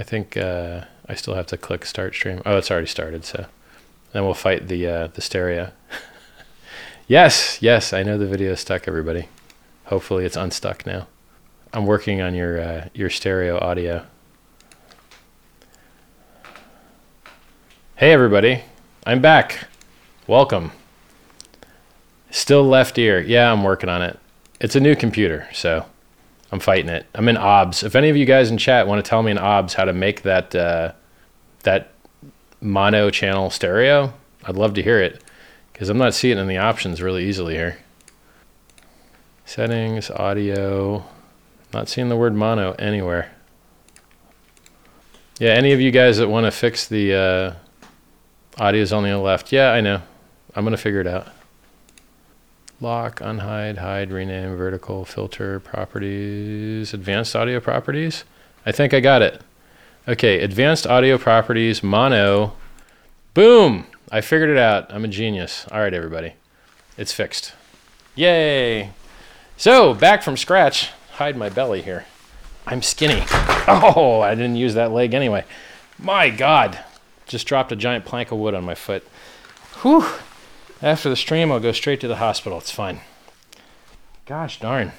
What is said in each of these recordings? I think I still have to click start stream. Oh, it's already started, so then we'll fight the stereo. Yes, I know the video is stuck, everybody. Hopefully it's unstuck now. I'm working on your stereo audio. Hey everybody, I'm back. Welcome. Still left ear. Yeah, I'm working on it. It's a new computer, so I'm fighting it. I'm in OBS. If any of you guys in chat want to tell me in OBS how to make that that mono channel stereo, I'd love to hear it, because I'm not seeing it in the options really easily here. Settings, audio, not seeing the word mono anywhere. Yeah, any of you guys that want to fix the audio's only on the left. Yeah, I know. I'm going to figure it out. Lock, unhide, hide, rename, vertical, filter, properties, advanced audio properties. I think I got it. Okay, advanced audio properties, mono. Boom! I figured it out. I'm a genius. All right, everybody. It's fixed. Yay! So, back from scratch. Hide my belly here. I'm skinny. Oh, I didn't use that leg anyway. My God. Just dropped a giant plank of wood on my foot. Whew. After the stream, I'll go straight to the hospital. It's fine. Gosh darn.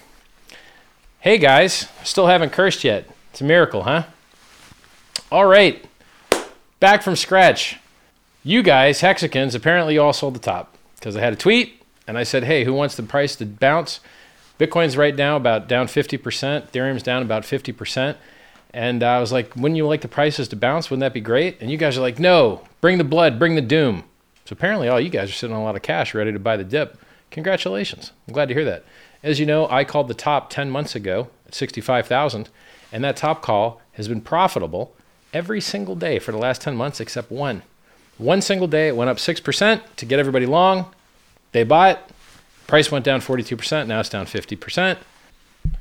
Hey guys, still haven't cursed yet. It's a miracle, huh? All right, back from scratch. You guys, Hexicans, apparently you all sold the top, because I had a tweet and I said, hey, who wants the price to bounce? Bitcoin's right now about down 50%. Ethereum's down about 50%. And I was like, wouldn't you like the prices to bounce? Wouldn't that be great? And you guys are like, no, bring the blood, bring the doom. So apparently all you guys are sitting on a lot of cash ready to buy the dip. Congratulations. I'm glad to hear that. As you know, I called the top 10 months ago at 65,000, and that top call has been profitable every single day for the last 10 months except one. One single day, it went up 6% to get everybody long. They bought. Price went down 42%. Now it's down 50%.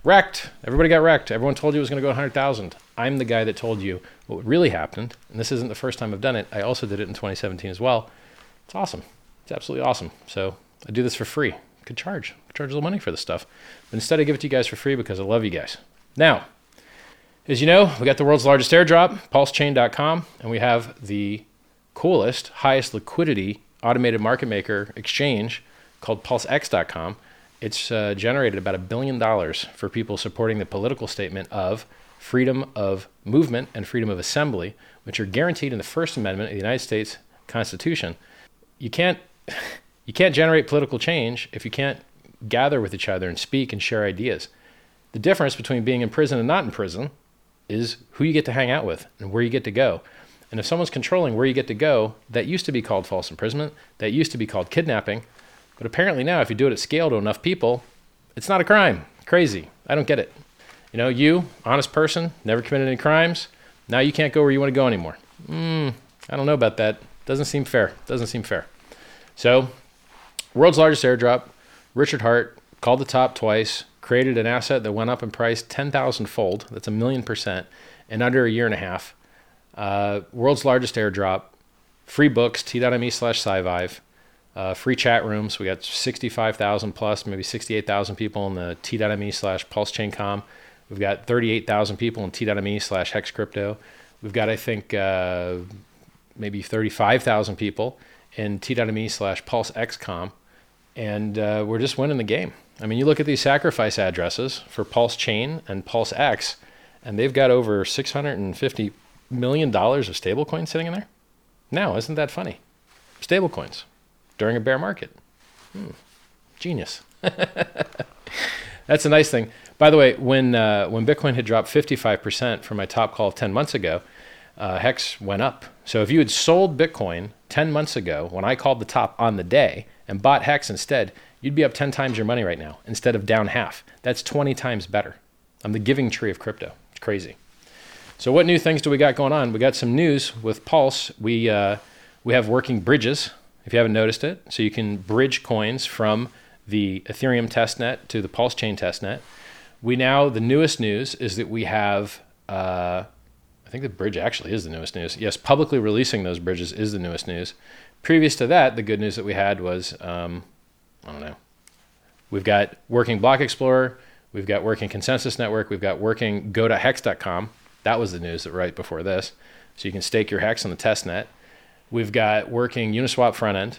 Wrecked. Everybody got wrecked. Everyone told you it was going to go 100,000. I'm the guy that told you what really happened, and this isn't the first time I've done it. I also did it in 2017 as well. It's awesome. It's absolutely awesome. So I do this for free. Could charge a little money for this stuff. But instead I give it to you guys for free because I love you guys. Now, as you know, we got the world's largest airdrop, PulseChain.com, and we have the coolest, highest liquidity automated market maker exchange called PulseX.com. It's generated about $1 billion for people supporting the political statement of freedom of movement and freedom of assembly, which are guaranteed in the First Amendment of the United States Constitution. You can't generate political change if you can't gather with each other and speak and share ideas. The difference between being in prison and not in prison is who you get to hang out with and where you get to go. And if someone's controlling where you get to go, that used to be called false imprisonment, that used to be called kidnapping, but apparently now if you do it at scale to enough people, it's not a crime. Crazy. I don't get it. You know, you, honest person, never committed any crimes, now you can't go where you want to go anymore. I don't know about that. Doesn't seem fair. Doesn't seem fair. So, world's largest airdrop. Richard Hart called the top twice, created an asset that went up in price 10,000-fold. That's 1,000,000% in under a year and a half. World's largest airdrop. Free books, t.me/SciVive. Free chat rooms. We got 65,000 plus, maybe 68,000 people in the t.me/PulseChain.com. We've got 38,000 people in t.me/HexCrypto. We've got, I think, maybe 35,000 people in t.me/PulseX.com, and we're just winning the game. I mean, you look at these sacrifice addresses for PulseChain and PulseX, and they've got over $650 million of stablecoins sitting in there. Now, isn't that funny? Stablecoins during a bear market. Genius. That's a nice thing. By the way, when Bitcoin had dropped 55% from my top call 10 months ago, Hex went up. So if you had sold Bitcoin 10 months ago when I called the top on the day and bought Hex instead, you'd be up 10 times your money right now instead of down half. That's 20 times better. I'm the giving tree of crypto. It's crazy. So what new things do we got going on? We got some news with Pulse. We have working bridges, if you haven't noticed it. So you can bridge coins from the Ethereum testnet to the Pulse Chain testnet. The newest news is that we have... I think the bridge actually is the newest news. Yes, publicly releasing those bridges is the newest news. Previous to that, the good news that we had was, we've got working Block Explorer, we've got working Consensus Network, we've got working go.hex.com, That was the news right before this. So you can stake your Hex on the testnet. We've got working Uniswap front end,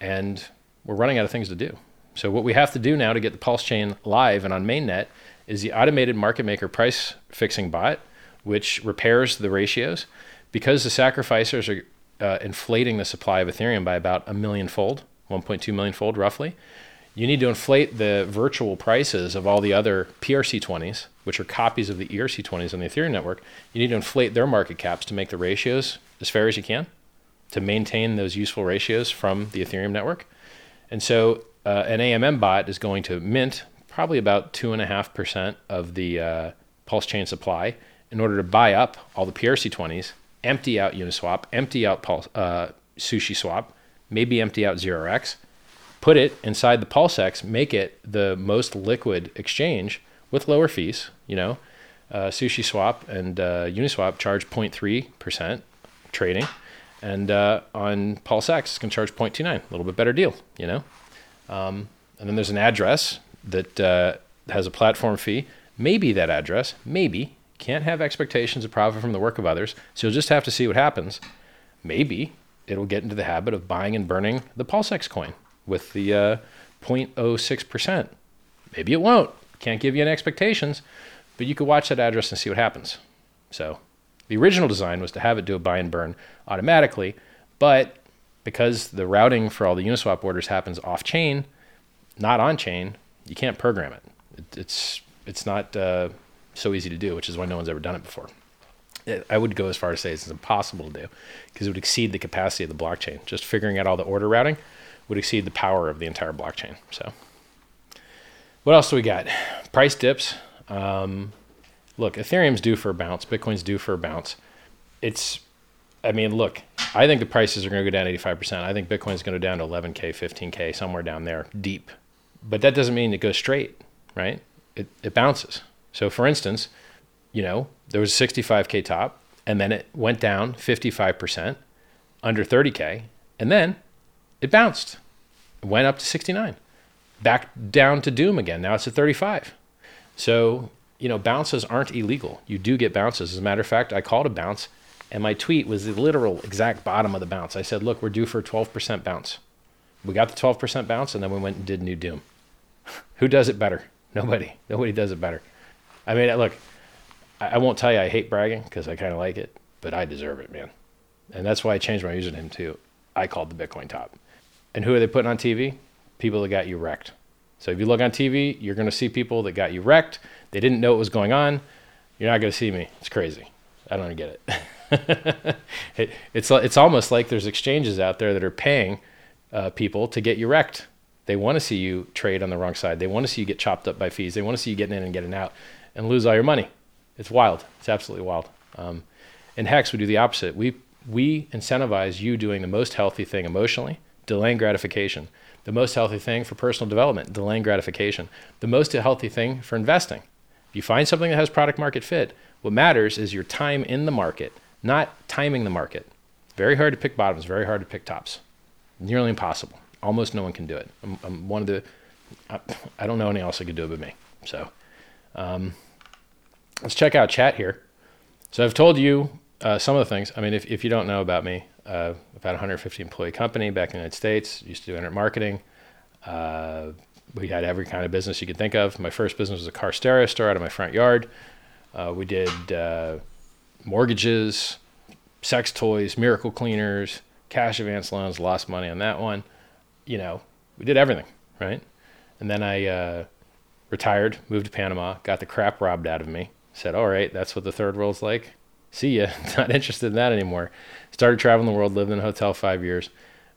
and we're running out of things to do. So what we have to do now to get the Pulse Chain live and on mainnet is the automated market maker price fixing bot, which repairs the ratios, because the sacrificers are inflating the supply of Ethereum by about 1 million fold, 1.2 million fold roughly. You need to inflate the virtual prices of all the other PRC20s, which are copies of the ERC20s on the Ethereum network. You need to inflate their market caps to make the ratios as fair as you can, to maintain those useful ratios from the Ethereum network. And so an AMM bot is going to mint probably about 2.5% of the Pulse Chain supply in order to buy up all the PRC20s, empty out Uniswap, empty out SushiSwap, maybe empty out 0x, put it inside the PulseX, make it the most liquid exchange with lower fees. You know, SushiSwap and Uniswap charge 0.3% trading, and on PulseX, it's going to charge 0.29, a little bit better deal, you know. And then there's an address that has a platform fee. Maybe that address, maybe, can't have expectations of profit from the work of others, so you'll just have to see what happens. Maybe it'll get into the habit of buying and burning the PulseX coin with the 0.06%. Maybe it won't. Can't give you any expectations, but you could watch that address and see what happens. So the original design was to have it do a buy and burn automatically, but because the routing for all the Uniswap orders happens off-chain, not on-chain, you can't program it. It's not so easy to do, which is why no one's ever done it before. I would go as far as to say it's impossible to do, because it would exceed the capacity of the blockchain. Just figuring out all the order routing would exceed the power of the entire blockchain. So what else do we got? Price dips. Look, Ethereum's due for a bounce. Bitcoin's due for a bounce. Look, I think the prices are going to go down 85%. I think Bitcoin's going to go down to 11K, 15K, somewhere down there, deep. But that doesn't mean it goes straight, right? It bounces. So for instance, you know, there was a 65K top, and then it went down 55%, under 30K, and then it bounced. It went up to 69, back down to doom again. Now it's at 35. So, you know, bounces aren't illegal. You do get bounces. As a matter of fact, I called a bounce, and my tweet was the literal exact bottom of the bounce. I said, look, we're due for a 12% bounce. We got the 12% bounce, and then we went and did New Doom. Who does it better? Nobody. Nobody does it better. I mean, look, I won't tell you I hate bragging, because I kind of like it, but I deserve it, man. And that's why I changed my username, too. I called the Bitcoin top. And who are they putting on TV? People that got you wrecked. So if you look on TV, you're going to see people that got you wrecked. They didn't know what was going on. You're not going to see me. It's crazy. I don't get it. It's almost like there's exchanges out there that are paying people to get you wrecked. They want to see you trade on the wrong side. They want to see you get chopped up by fees. They want to see you getting in and getting out and lose all your money. It's wild. It's absolutely wild. In Hex, we do the opposite. We incentivize you doing the most healthy thing emotionally, delaying gratification. The most healthy thing for personal development, delaying gratification. The most healthy thing for investing. If you find something that has product market fit, what matters is your time in the market, not timing the market. Very hard to pick bottoms, very hard to pick tops. Nearly impossible. Almost no one can do it. I'm one of the, I don't know anyone else that could do it but me. So let's check out chat here. So I've told you some of the things. I mean, if you don't know about me, about 150 employee company back in the United States, used to do internet marketing. We had every kind of business you could think of. My first business was a car stereo store out of my front yard. We did mortgages, sex toys, miracle cleaners, cash advance loans, lost money on that one. You know, we did everything, right? And then I retired, moved to Panama, got the crap robbed out of me, said, all right, that's what the third world's like. See ya, not interested in that anymore. Started traveling the world, lived in a hotel 5 years,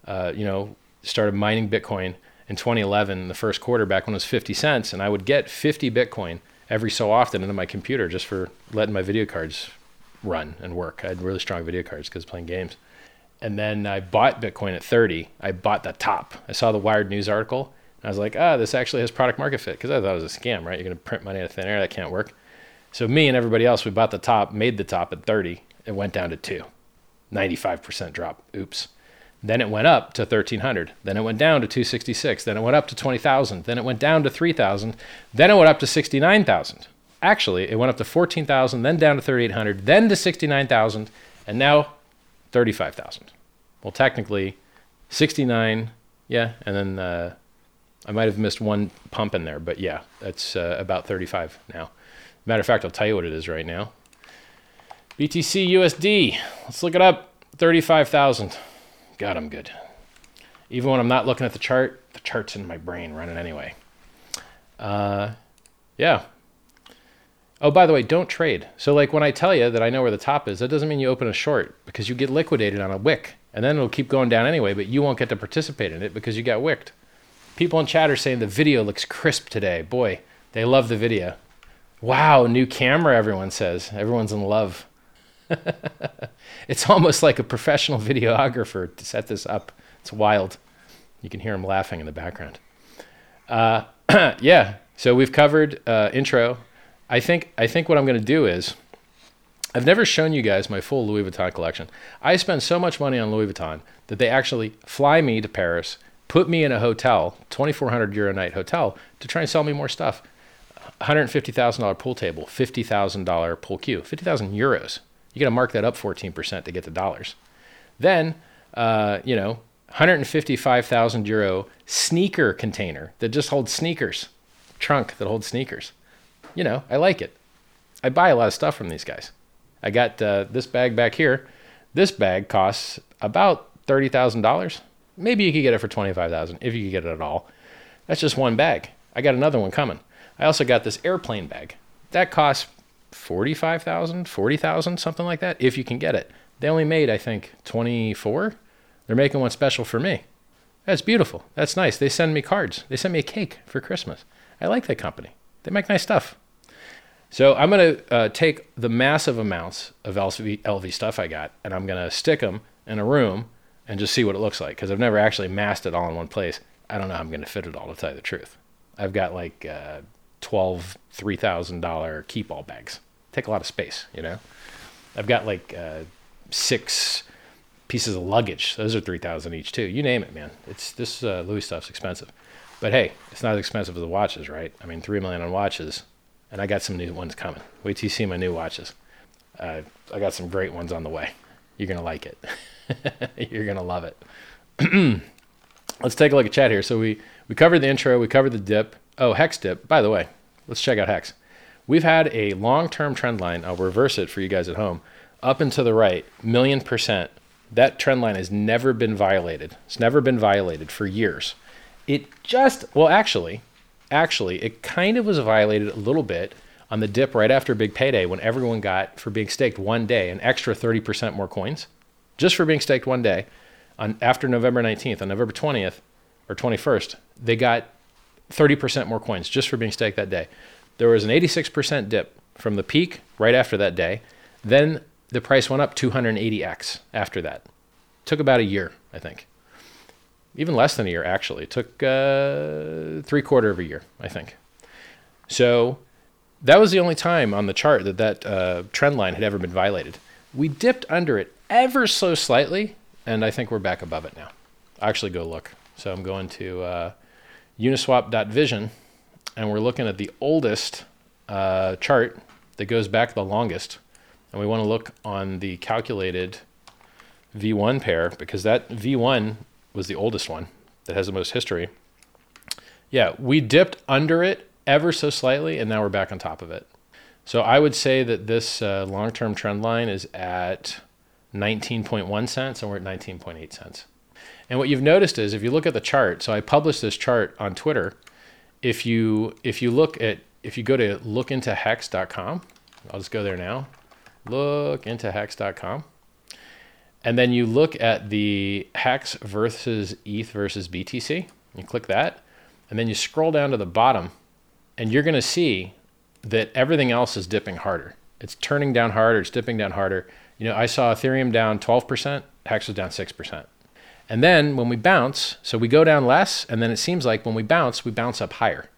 you know, started mining Bitcoin in 2011, the first quarter back when it was 50 cents. And I would get 50 Bitcoin every so often into my computer just for letting my video cards run and work. I had really strong video cards because playing games. And then I bought Bitcoin at 30. I bought the top. I saw the Wired news article and I was like, this actually has product market fit, because I thought it was a scam, right? You're going to print money out of thin air. That can't work. So me and everybody else, we bought the top, made the top at 30. It went down to 2, 95% drop. Oops. Then it went up to 1,300. Then it went down to 266. Then it went up to 20,000. Then it went down to 3,000. Then it went up to 69,000. Actually, it went up to 14,000, then down to 3,800, then to 69,000, and now 35,000. Well, technically 69, yeah, and then I might have missed one pump in there, but yeah, that's about 35 now. Matter of fact, I'll tell you what it is right now. BTC USD, let's look it up, 35,000. God, I'm good. Even when I'm not looking at the chart, the chart's in my brain running anyway. Yeah. Oh, by the way, don't trade. So like when I tell you that I know where the top is, that doesn't mean you open a short, because you get liquidated on a wick, and then it'll keep going down anyway, but you won't get to participate in it because you got wicked. People in chat are saying the video looks crisp today. Boy, they love the video. Wow, new camera, everyone says. Everyone's in love. It's almost like a professional videographer to set this up. It's wild. You can hear them laughing in the background. Yeah, so we've covered intro. I think what I'm going to do is, I've never shown you guys my full Louis Vuitton collection. I spend so much money on Louis Vuitton that they actually fly me to Paris, put me in a hotel, 2,400 euro night hotel, to try and sell me more stuff. $150,000 pool table, $50,000 pool cue, 50,000 euros. You got to mark that up 14% to get the dollars. Then, you know, 155,000 euro sneaker container that just holds sneakers, trunk that holds sneakers. You know, I like it. I buy a lot of stuff from these guys. I got this bag back here. This bag costs about $30,000. Maybe you could get it for $25,000 if you could get it at all. That's just one bag. I got another one coming. I also got this airplane bag. That costs $45,000, $40,000, something like that, if you can get it. They only made, I think, 24. They're making one special for me. That's beautiful. That's nice. They send me cards. They send me a cake for Christmas. I like that company. They make nice stuff. So I'm going to take the massive amounts of LV stuff I got, and I'm going to stick them in a room and just see what it looks like, because I've never actually massed it all in one place. I don't know how I'm going to fit it all, to tell you the truth. I've got like 12 $3,000 keep all bags. Take a lot of space, you know? I've got like 6 pieces of luggage. Those are 3,000 each too. You name it, man. It's this Louis stuff's expensive. But hey, it's not as expensive as the watches, right? I mean, $3 million on watches, and I got some new ones coming. Wait till you see my new watches. I got some great ones on the way. You're going to like it. You're going to love it. Let's take a look at chat here. So we covered the intro. We covered the dip. Oh, Hex dip. By the way, let's check out Hex. We've had a long-term trend line. I'll reverse it for you guys at home. Up and to the right, 1,000,000%. That trend line has never been violated. It's never been violated for years. It just, well, actually, it kind of was violated a little bit on the dip right after big payday, when everyone got, for being staked one day, an extra 30% more coins, just for being staked one day. After November 19th, on November 20th or 21st, they got 30% more coins just for being staked that day. There was an 86% dip from the peak right after that day. Then the price went up 280x after that. Took about a year, I think. Even less than a year, actually. It took 3/4 of a year, I think. So that was the only time on the chart that trend line had ever been violated. We dipped under it ever so slightly, and I think we're back above it now. I'll actually go look. So I'm going to uniswap.vision, and we're looking at the oldest chart that goes back the longest. And we want to look on the calculated V1 pair, because that V1 was the oldest one that has the most history. Yeah, we dipped under it ever so slightly, and now we're back on top of it. So I would say that this long-term trend line is at 19.1 cents, and we're at 19.8 cents. And what you've noticed is, if you look at the chart, so I published this chart on Twitter. If you go to lookintohex.com, I'll just go there now, lookintohex.com, and then you look at the Hex versus ETH versus BTC, you click that, and then you scroll down to the bottom, and you're going to see that everything else is dipping harder. It's turning down harder, it's dipping down harder. You know, I saw Ethereum down 12%, Hex was down 6%. And then when we bounce, so we go down less, and then it seems like when we bounce up higher,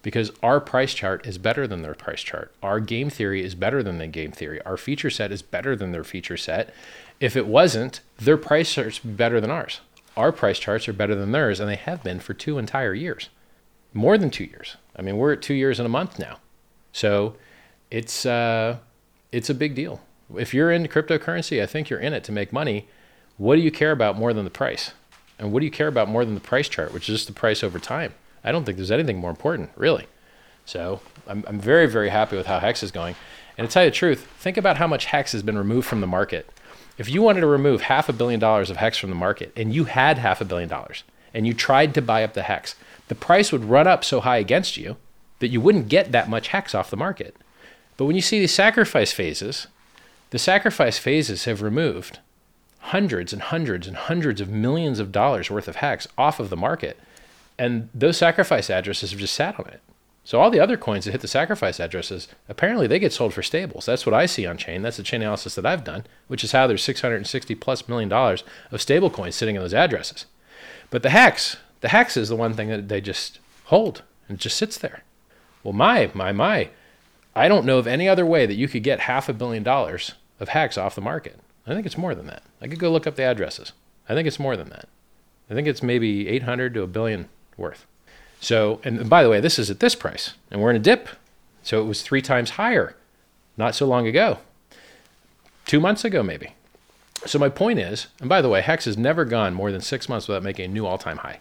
because our price chart is better than their price chart. Our game theory is better than their game theory. Our feature set is better than their feature set. If it wasn't, their price charts would be better than ours. Our price charts are better than theirs, and they have been for 2 entire years, more than 2 years. I mean, we're at 2 years and a month now. So it's a big deal. If you're into cryptocurrency, I think you're in it to make money. What do you care about more than the price? And what do you care about more than the price chart, which is just the price over time? I don't think there's anything more important, really. So I'm very, very happy with how Hex is going. And to tell you the truth, think about how much Hex has been removed from the market. If you wanted to remove $500 million of Hex from the market, and you had $500 million, and you tried to buy up the Hex, the price would run up so high against you that you wouldn't get that much Hex off the market. But when you see these sacrifice phases, the sacrifice phases have removed hundreds and hundreds and hundreds of millions of dollars worth of Hex off of the market. And those sacrifice addresses have just sat on it. So all the other coins that hit the sacrifice addresses, apparently they get sold for stables. That's what I see on chain. That's the chain analysis that I've done, which is how there's $660+ million of stable coins sitting in those addresses. But the hex is the one thing that they just hold and just sits there. Well, my, I don't know of any other way that you could get $500 million of Hex off the market. I think it's more than that. I could go look up the addresses. I think it's more than that. I think it's maybe 800 to a billion worth. So, and by the way, this is at this price, and we're in a dip. So it was 3 times higher not so long ago, 2 months ago maybe. So my point is, and by the way, Hex has never gone more than 6 months without making a new all-time high.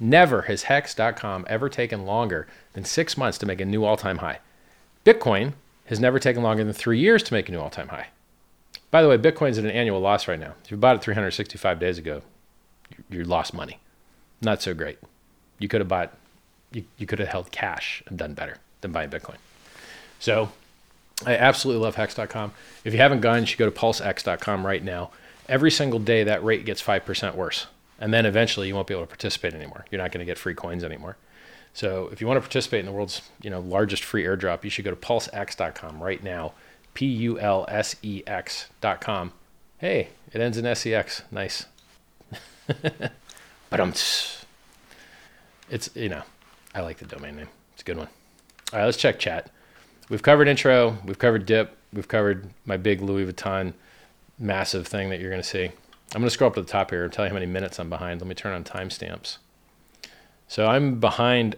Never has Hex.com ever taken longer than 6 months to make a new all-time high. Bitcoin has never taken longer than 3 years to make a new all-time high. By the way, Bitcoin's at an annual loss right now. If you bought it 365 days ago, you lost money. Not so great. You could have bought, you could have held cash and done better than buying Bitcoin. So I absolutely love Hex.com. If you haven't gone, you should go to PulseX.com right now. Every single day, that rate gets 5% worse. And then eventually you won't be able to participate anymore. You're not going to get free coins anymore. So if you want to participate in the world's, largest free airdrop, you should go to PulseX.com right now. PulseX.com. Hey, it ends in SEX. Nice. But it's, I like the domain name. It's a good one. All right, let's check chat. We've covered intro. We've covered dip. We've covered my big Louis Vuitton massive thing that you're going to see. I'm going to scroll up to the top here and tell you how many minutes I'm behind. Let me turn on timestamps. So I'm behind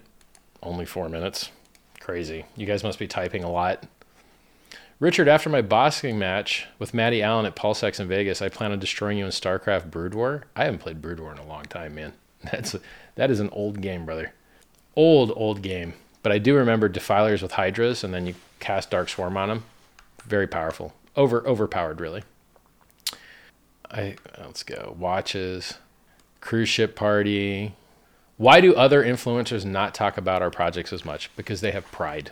only 4 minutes. Crazy. You guys must be typing a lot. Richard, after my boxing match with Maddie Allen at PulseX in Vegas, I plan on destroying you in StarCraft Brood War. I haven't played Brood War in a long time, man. That is an old game, brother. Old game. But I do remember Defilers with Hydras, and then you cast Dark Swarm on them. Very powerful. Overpowered, really. Let's go. Watches. Cruise ship party. Why do other influencers not talk about our projects as much? Because they have pride.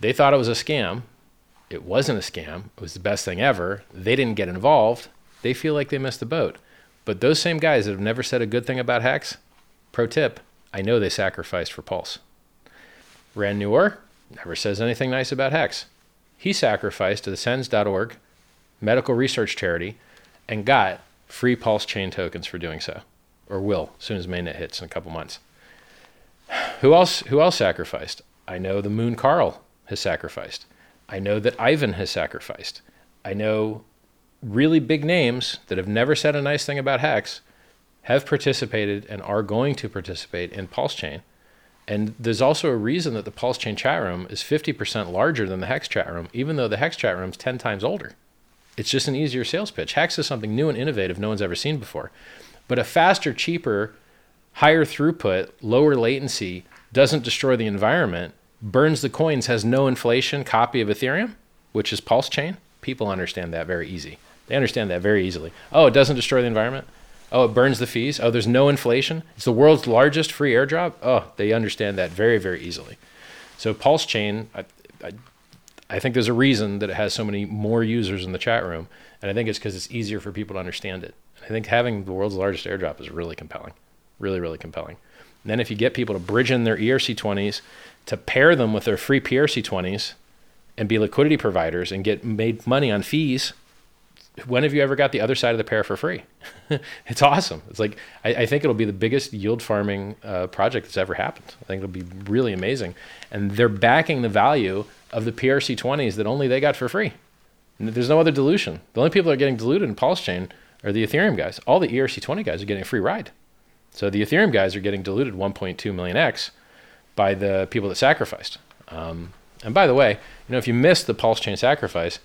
They thought it was a scam. It wasn't a scam. It was the best thing ever. They didn't get involved. They feel like they missed the boat. But those same guys that have never said a good thing about Hex, pro tip, I know they sacrificed for Pulse. Rand Newer never says anything nice about Hex. He sacrificed to the SENS.org medical research charity and got free PulseChain tokens for doing so, or will, as soon as mainnet hits in a couple months. Who else sacrificed? I know the Moon Carl has sacrificed. I know that Ivan has sacrificed. I know really big names that have never said a nice thing about Hex have participated and are going to participate in PulseChain. And there's also a reason that the PulseChain chat room is 50% larger than the Hex chat room, even though the Hex chat room is 10 times older. It's just an easier sales pitch. Hex is something new and innovative no one's ever seen before. But a faster, cheaper, higher throughput, lower latency, doesn't destroy the environment, burns the coins, has no inflation copy of Ethereum, which is PulseChain. People understand that very easy. They understand that very easily. Oh, it doesn't destroy the environment. Oh, it burns the fees. Oh, there's no inflation. It's the world's largest free airdrop. Oh, they understand that very, very easily. So PulseChain, I think there's a reason that it has so many more users in the chat room. And I think it's because it's easier for people to understand it. I think having the world's largest airdrop is really compelling. Really, really compelling. And then if you get people to bridge in their ERC20s, to pair them with their free PRC20s and be liquidity providers and get made money on fees, when have you ever got the other side of the pair for free? It's awesome. It's like, I think it'll be the biggest yield farming project that's ever happened. I think it'll be really amazing. And they're backing the value of the PRC20s that only they got for free. And there's no other dilution. The only people that are getting diluted in PulseChain are the Ethereum guys. All the ERC20 guys are getting a free ride. So the Ethereum guys are getting diluted 1.2 million X by the people that sacrificed. And by the way, if you missed the PulseChain sacrifice,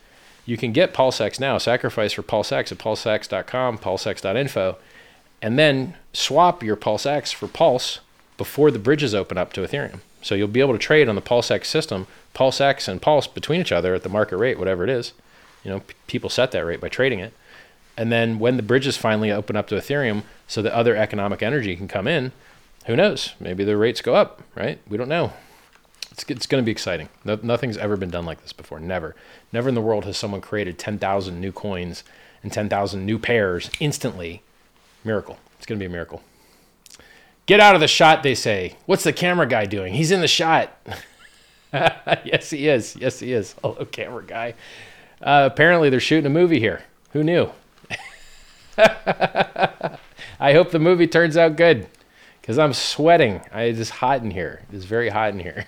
you can get PulseX now, sacrifice for PulseX at pulsex.com, pulsex.info, and then swap your PulseX for Pulse before the bridges open up to Ethereum. So you'll be able to trade on the PulseX system, PulseX and Pulse between each other at the market rate, whatever it is. People set that rate by trading it. And then when the bridges finally open up to Ethereum so that other economic energy can come in, who knows? Maybe the rates go up, right? We don't know. It's going to be exciting. No, nothing's ever been done like this before. Never. Never in the world has someone created 10,000 new coins and 10,000 new pairs instantly. Miracle. It's going to be a miracle. Get out of the shot, they say. What's the camera guy doing? He's in the shot. Yes, he is. Yes, he is. Hello, camera guy. Apparently, they're shooting a movie here. Who knew? I hope the movie turns out good because I'm sweating. It's just hot in here. It's very hot in here.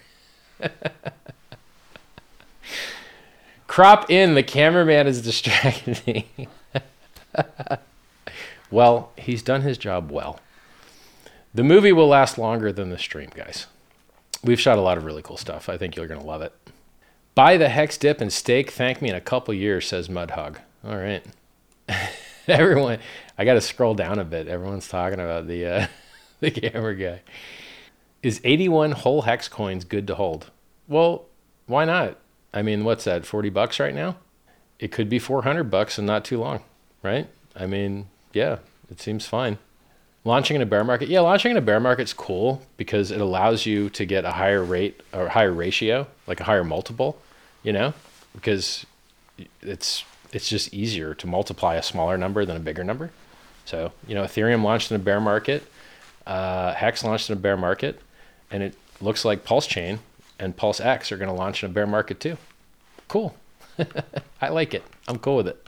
Crop in, the cameraman is distracting me. Well, he's done his job well. The movie will last longer than the stream, guys. We've shot a lot of really cool stuff. I think you're going to love it. Buy the Hex dip and steak. Thank me in a couple years, says Mudhog. All right. Everyone, I got to scroll down a bit. Everyone's talking about the camera guy. Is 81 whole Hex coins good to hold? Well, why not? I mean, what's that, $40 right now? It could be $400 in not too long, right? I mean, yeah, it seems fine. Launching in a bear market? Yeah, launching in a bear market's cool because it allows you to get a higher rate or higher ratio, like a higher multiple, because it's just easier to multiply a smaller number than a bigger number. So, Ethereum launched in a bear market. Hex launched in a bear market. And it looks like PulseChain and PulseX are going to launch in a bear market too. Cool. I like it. I'm cool with it.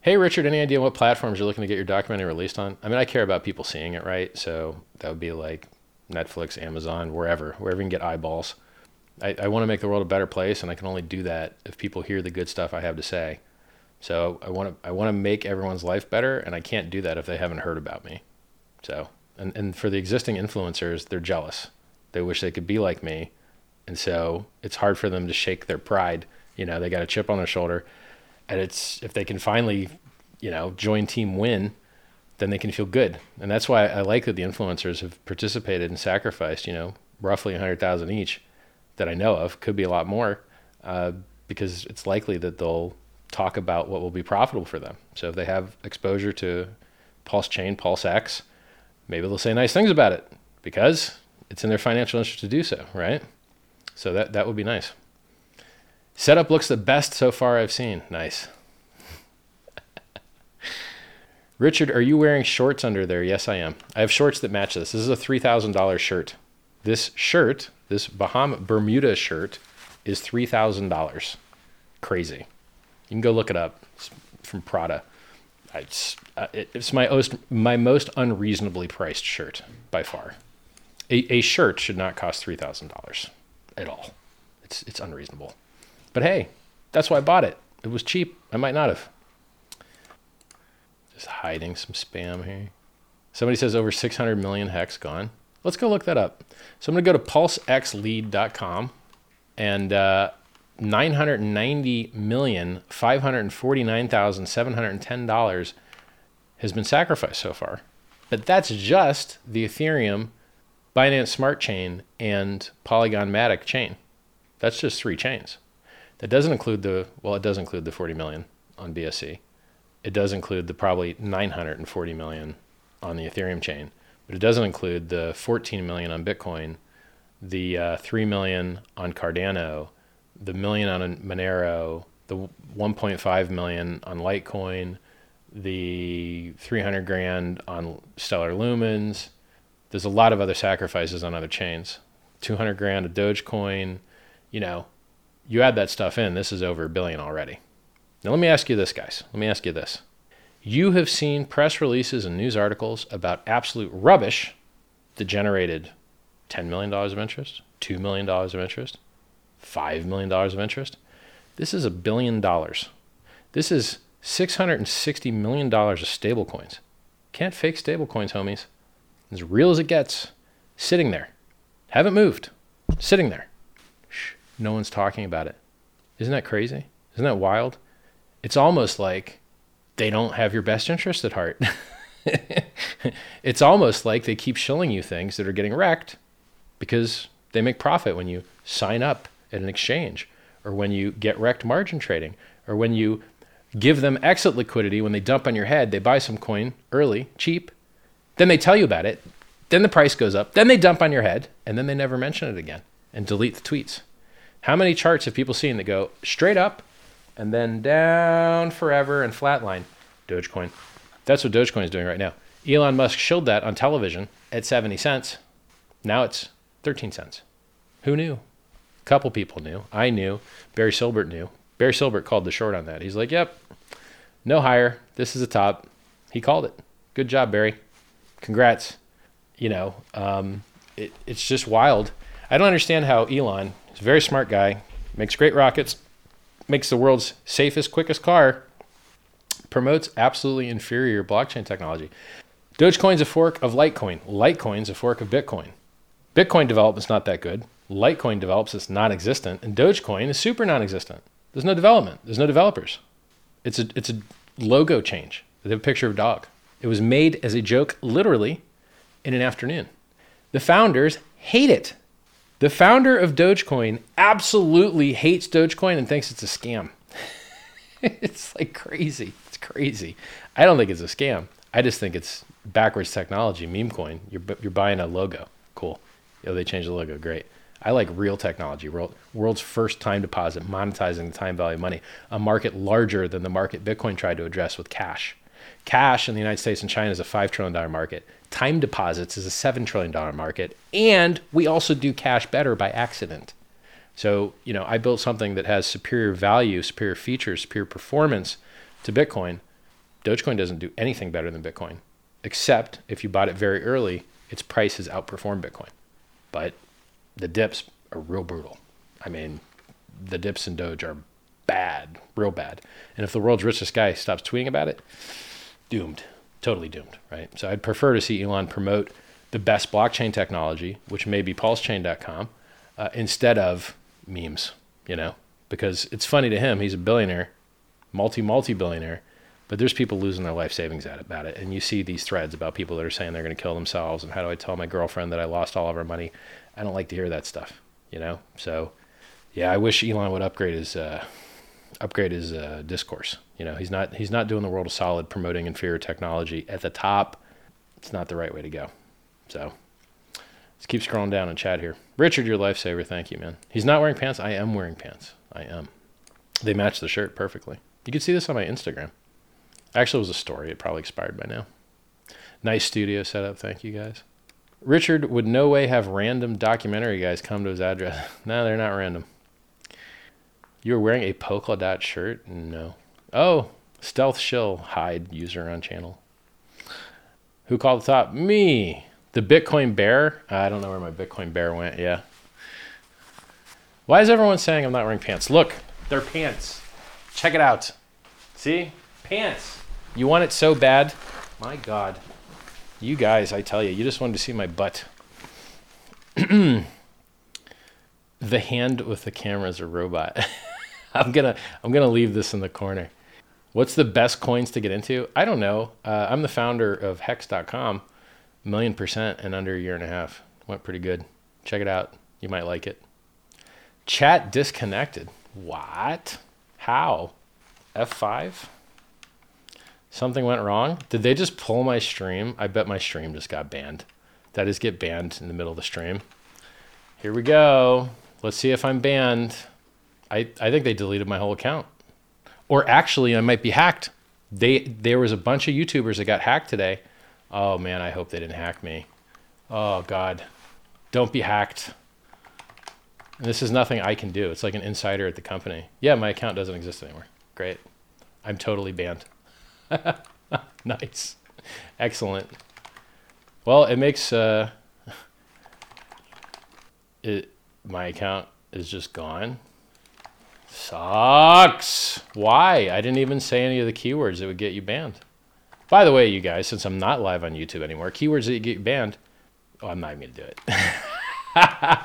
Hey, Richard, any idea what platforms you're looking to get your documentary released on? I mean, I care about people seeing it, right? So that would be like Netflix, Amazon, wherever you can get eyeballs. I want to make the world a better place, and I can only do that if people hear the good stuff I have to say. So I want to make everyone's life better, and I can't do that if they haven't heard about me. So, and for the existing influencers, they're jealous. They wish they could be like me, and so it's hard for them to shake their pride. They got a chip on their shoulder, and if they can finally, join Team Win, then they can feel good. And that's why I like that the influencers have participated and sacrificed, roughly 100,000 each. That I know of, could be a lot more, because it's likely that they'll talk about what will be profitable for them. So if they have exposure to PulseChain, PulseX, maybe they'll say nice things about it because it's in their financial interest to do so, right? So that would be nice. Setup looks the best so far I've seen. Nice. Richard, are you wearing shorts under there? Yes, I am. I have shorts that match this. This is a $3,000 shirt. This shirt, this Bermuda shirt, is $3,000. Crazy. You can go look it up. It's from Prada. It's my most unreasonably priced shirt by far. A shirt should not cost $3,000 at all. It's unreasonable. But hey, that's why I bought it. It was cheap. I might not have. Just hiding some spam here. Somebody says over 600 million Hex gone. Let's go look that up. So I'm going to go to pulsexlead.com and 990,549,710 has been sacrificed so far. But that's just the Ethereum, Binance Smart Chain, and Polygon Matic chain. That's just three chains. That doesn't include it does include the 40 million on BSC. It does include the probably 940 million on the Ethereum chain. But it doesn't include the 14 million on Bitcoin, the 3 million on Cardano, the million on Monero, the 1.5 million on Litecoin, the 300 grand on Stellar Lumens. There's a lot of other sacrifices on other chains. 200 grand of Dogecoin. You add that stuff in, this is over $1 billion already. Now let me ask you this, guys. Let me ask you this. You have seen press releases and news articles about absolute rubbish that generated $10 million of interest, $2 million of interest, $5 million of interest. This is $1 billion. This is $660 million of stablecoins. Can't fake stablecoins, homies. As real as it gets, sitting there. Haven't moved. Sitting there. Shh. No one's talking about it. Isn't that crazy? Isn't that wild? It's almost like they don't have your best interest at heart. It's almost like they keep shilling you things that are getting wrecked because they make profit when you sign up at an exchange, or when you get wrecked margin trading, or when you give them exit liquidity when they dump on your head. They buy some coin early, cheap, then they tell you about it, then the price goes up, then they dump on your head, and then they never mention it again and delete the tweets. How many charts have people seen that go straight up and then down forever and flatline? Dogecoin. That's what Dogecoin is doing right now. Elon Musk shilled that on television at 70 cents. Now it's 13 cents. Who knew? A couple people knew. I knew. Barry Silbert knew. Barry Silbert called the short on that. He's like, yep, no higher. This is a top. He called it. Good job, Barry. Congrats. You know, it's just wild. I don't understand how Elon, he's a very smart guy, makes great rockets, makes the world's safest, quickest car, promotes absolutely inferior blockchain technology. Dogecoin's a fork of Litecoin. Litecoin's a fork of Bitcoin. Bitcoin development's not that good. Litecoin develops, it's non-existent, and Dogecoin is super non-existent. There's no development. There's no developers. It's a logo change. They have a picture of a dog. It was made as a joke, literally, in an afternoon. The founders hate it. The founder of Dogecoin absolutely hates Dogecoin and thinks it's a scam. It's like crazy. It's crazy. I don't think it's a scam. I just think it's backwards technology, meme coin. You're buying a logo. Cool. Oh, they changed the logo. Great. I like real technology, world's first time deposit, monetizing the time value of money, a market larger than the market Bitcoin tried to address with cash. Cash in the United States and China is a $5 trillion market. Time deposits is a $7 trillion market. And we also do cash better by accident. So, you know, I built something that has superior value, superior features, superior performance to Bitcoin. Dogecoin doesn't do anything better than Bitcoin, except if you bought it very early, its price has outperformed Bitcoin. But the dips are real brutal. I mean, the dips in Doge are bad, real bad. And if the world's richest guy stops tweeting about it, doomed, totally doomed, right? So I'd prefer to see Elon promote the best blockchain technology, which may be PulseChain.com, instead of memes, you know? Because it's funny to him, he's a billionaire, multi-billionaire, but there's people losing their life savings about it. And you see these threads about people that are saying they're going to kill themselves. And how do I tell my girlfriend that I lost all of her money? I don't like to hear that stuff, you know? So yeah, I wish Elon would upgrade his discourse. You know, he's not doing the world a solid promoting inferior technology at the top. It's not the right way to go. So let's keep scrolling down in chat here. Richard, you're a lifesaver. Thank you, man. He's not wearing pants. I am wearing pants. I am. They match the shirt perfectly. You can see this on my Instagram. Actually, it was a story. It probably expired by now. Nice studio setup. Thank you, guys. Richard would no way have random documentary guys come to his address. No, they're not random. You were wearing a polka dot shirt? No. Oh, stealth shill hide user on channel. Who called the top? Me. The Bitcoin bear? I don't know where my Bitcoin bear went. Yeah. Why is everyone saying I'm not wearing pants? Look, they're pants. Check it out. See? Pants. You want it so bad? My God. You guys, I tell you, you just wanted to see my butt. The hand with the camera is a robot. I'm gonna leave this in the corner. What's the best coins to get into? I don't know. I'm the founder of Hex.com. 1,000,000% in under a year and a half. Went pretty good. Check it out. You might like it. Chat disconnected. What? How? F5? Something went wrong? Did they just pull my stream? I bet my stream just got banned. That is, get banned in the middle of the stream. Here we go. Let's see if I'm banned. I think they deleted my whole account. Or actually, I might be hacked. There was a bunch of YouTubers that got hacked today. Oh man, I hope they didn't hack me. Oh God, don't be hacked. And this is nothing I can do. It's like an insider at the company. Yeah, my account doesn't exist anymore. Great. I'm totally banned. Nice. Excellent. Well, it makes my account is just gone. Sucks. Why? I didn't even say any of the keywords that would get you banned. By the way, you guys, since I'm not live on YouTube anymore, keywords that you get banned. Oh, I'm not even going to do it.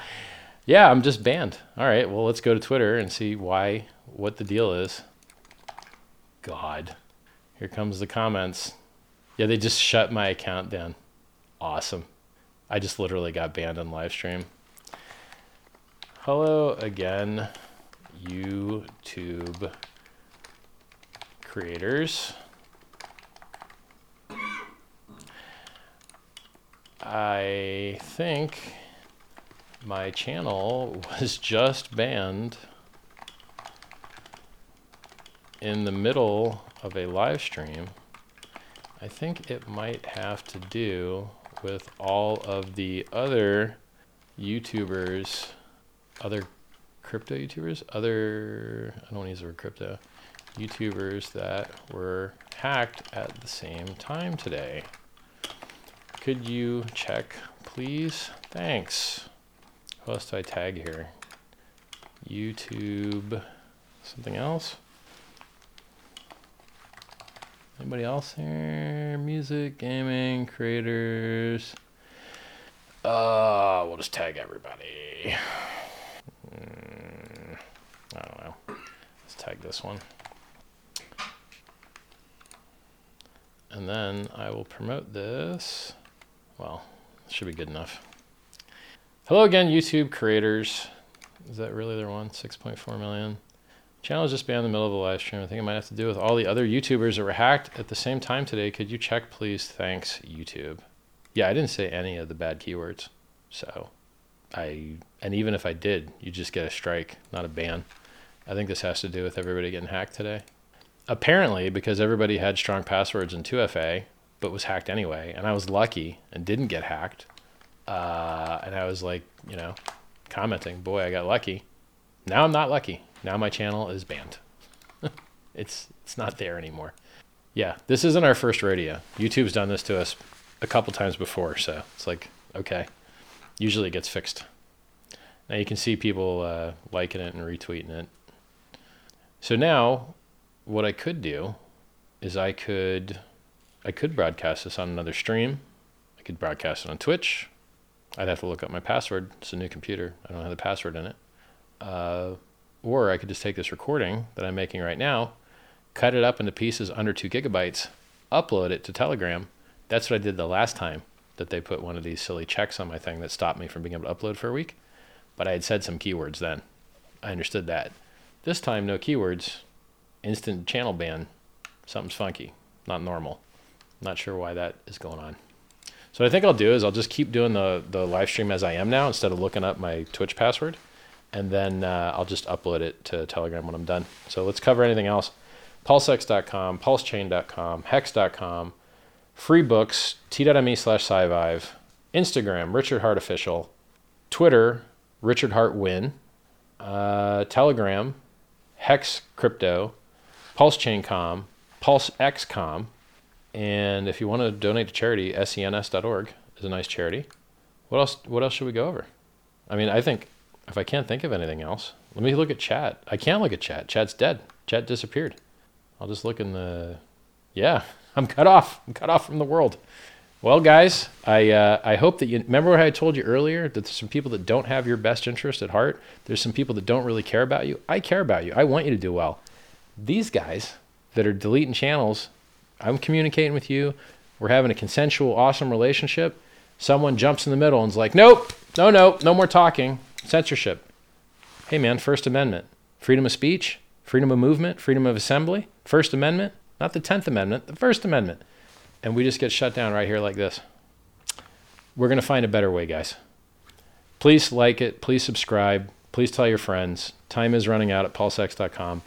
Yeah, I'm just banned. All right, well, let's go to Twitter and see what the deal is. God, here comes the comments. Yeah, they just shut my account down. Awesome. I just literally got banned on live stream. Hello again, YouTube creators. I think my channel was just banned in the middle of a live stream. I think it might have to do with all of the other YouTubers, other crypto YouTubers, I don't want to use the word crypto, YouTubers that were hacked at the same time today. Could you check, please? Thanks. Who else do I tag here? YouTube, something else? Anybody else here? Music, gaming, creators. We'll just tag everybody. I don't know. Let's tag this one. And then I will promote this. Well, should be good enough. Hello again, YouTube creators. Is that really their one? 6.4 million. Channel is just banned in the middle of the live stream. I think it might have to do with all the other YouTubers that were hacked at the same time today. Could you check, please? Thanks, YouTube. Yeah, I didn't say any of the bad keywords. So, and even if I did, you just get a strike, not a ban. I think this has to do with everybody getting hacked today. Apparently, because everybody had strong passwords and 2FA, but was hacked anyway, and I was lucky and didn't get hacked. And I was like, you know, commenting, boy, I got lucky. Now I'm not lucky. Now my channel is banned. It's not there anymore. Yeah, this isn't our first rodeo. YouTube's done this to us a couple times before, so it's like, okay. Usually it gets fixed. Now you can see people liking it and retweeting it. So now what I could do is I could broadcast this on another stream. I could broadcast it on Twitch. I'd have to look up my password. It's a new computer. I don't have the password in it. Or I could just take this recording that I'm making right now, cut it up into pieces under 2 gigabytes, upload it to Telegram. That's what I did the last time that they put one of these silly checks on my thing that stopped me from being able to upload for a week. But I had said some keywords then. I understood that. This time, no keywords, instant channel ban. Something's funky, not normal. Not sure why that is going on. So what I think I'll do is I'll just keep doing the live stream as I am now instead of looking up my Twitch password. And then I'll just upload it to Telegram when I'm done. So let's cover anything else. PulseX.com, PulseChain.com, Hex.com, free books, t.me/SciVive, Instagram, Richard Hart Official, Twitter, Richard Hart Win, Telegram, Hex Crypto, PulseChain.com, PulseX.com, and if you want to donate to charity, SENS.org is a nice charity. What else should we go over? I mean, I think... if I can't think of anything else, let me look at chat. I can't look at chat. Chat's dead. Chat disappeared. I'll just look in the... yeah, I'm cut off. I'm cut off from the world. Well, guys, I hope that you... remember what I told you earlier? That there's some people that don't have your best interest at heart. There's some people that don't really care about you. I care about you. I want you to do well. These guys that are deleting channels, I'm communicating with you. We're having a consensual, awesome relationship. Someone jumps in the middle and's like, nope, no more talking. Censorship. Hey man, First Amendment. Freedom of speech, freedom of movement, freedom of assembly, First Amendment, not the 10th Amendment, the First Amendment. And we just get shut down right here like this. We're going to find a better way, guys. Please like it. Please subscribe. Please tell your friends. Time is running out at pulsex.com.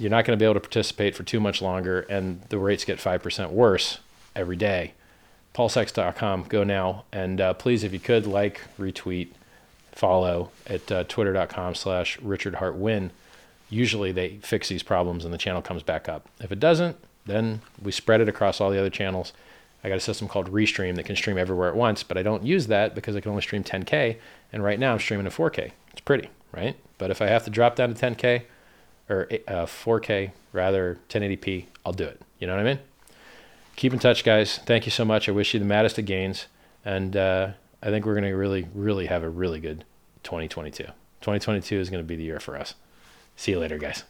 You're not going to be able to participate for too much longer, and the rates get 5% worse every day. Pulsex.com. Go now. And please, if you could, like, retweet, follow at twitter.com/RichardHartWin. Usually they fix these problems and the channel comes back up. If it doesn't, then we spread it across all the other channels. I got a system called Restream that can stream everywhere at once, but I don't use that because I can only stream 10K. And right now I'm streaming to 4K. It's pretty, right? But if I have to drop down to 10K or 4K, rather 1080p, I'll do it. You know what I mean? Keep in touch, guys. Thank you so much. I wish you the maddest of gains. And I think we're going to really, really have a really good 2022. 2022 is going to be the year for us. See you later, guys.